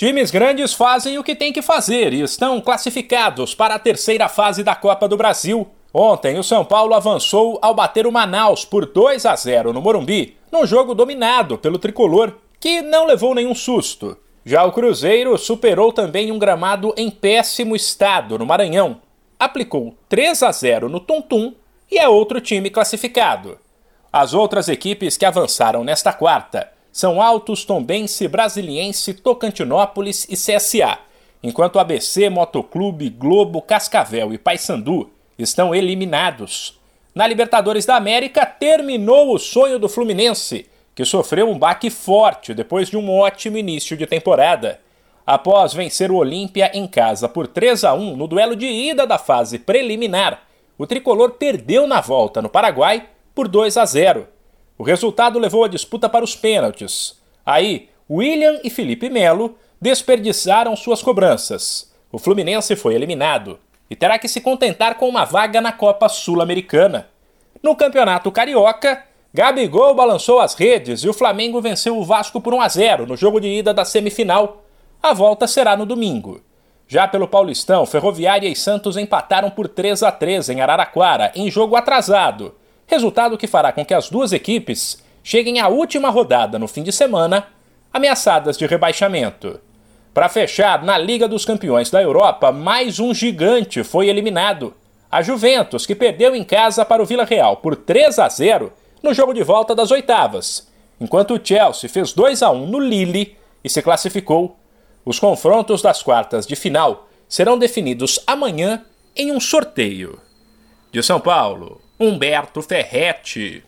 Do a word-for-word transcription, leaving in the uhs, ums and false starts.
Times grandes fazem o que tem que fazer e estão classificados para a terceira fase da Copa do Brasil. Ontem, o São Paulo avançou ao bater o Manaus por dois a zero no Morumbi, num jogo dominado pelo tricolor, que não levou nenhum susto. Já o Cruzeiro superou também um gramado em péssimo estado no Maranhão, aplicou três a zero no Tuntum e é outro time classificado. As outras equipes que avançaram nesta quarta são Altos, Tombense, Brasiliense, Tocantinópolis e C S A, enquanto A B C, Motoclube, Globo, Cascavel e Paysandu estão eliminados. Na Libertadores da América, terminou o sonho do Fluminense, que sofreu um baque forte depois de um ótimo início de temporada. Após vencer o Olímpia em casa por três a um no duelo de ida da fase preliminar, o tricolor perdeu na volta no Paraguai por dois a zero. O resultado levou a disputa para os pênaltis. Aí, William e Felipe Melo desperdiçaram suas cobranças. O Fluminense foi eliminado e terá que se contentar com uma vaga na Copa Sul-Americana. No Campeonato Carioca, Gabigol balançou as redes e o Flamengo venceu o Vasco por um a zero no jogo de ida da semifinal. A volta será no domingo. Já pelo Paulistão, Ferroviária e Santos empataram por três a três em Araraquara, em jogo atrasado. Resultado que fará com que as duas equipes cheguem à última rodada no fim de semana, ameaçadas de rebaixamento. Para fechar, na Liga dos Campeões da Europa, mais um gigante foi eliminado. A Juventus, que perdeu em casa para o Vila Real por três a zero no jogo de volta das oitavas, enquanto o Chelsea fez dois a um no Lille e se classificou. Os confrontos das quartas de final serão definidos amanhã em um sorteio. De São Paulo, Humberto Ferretti.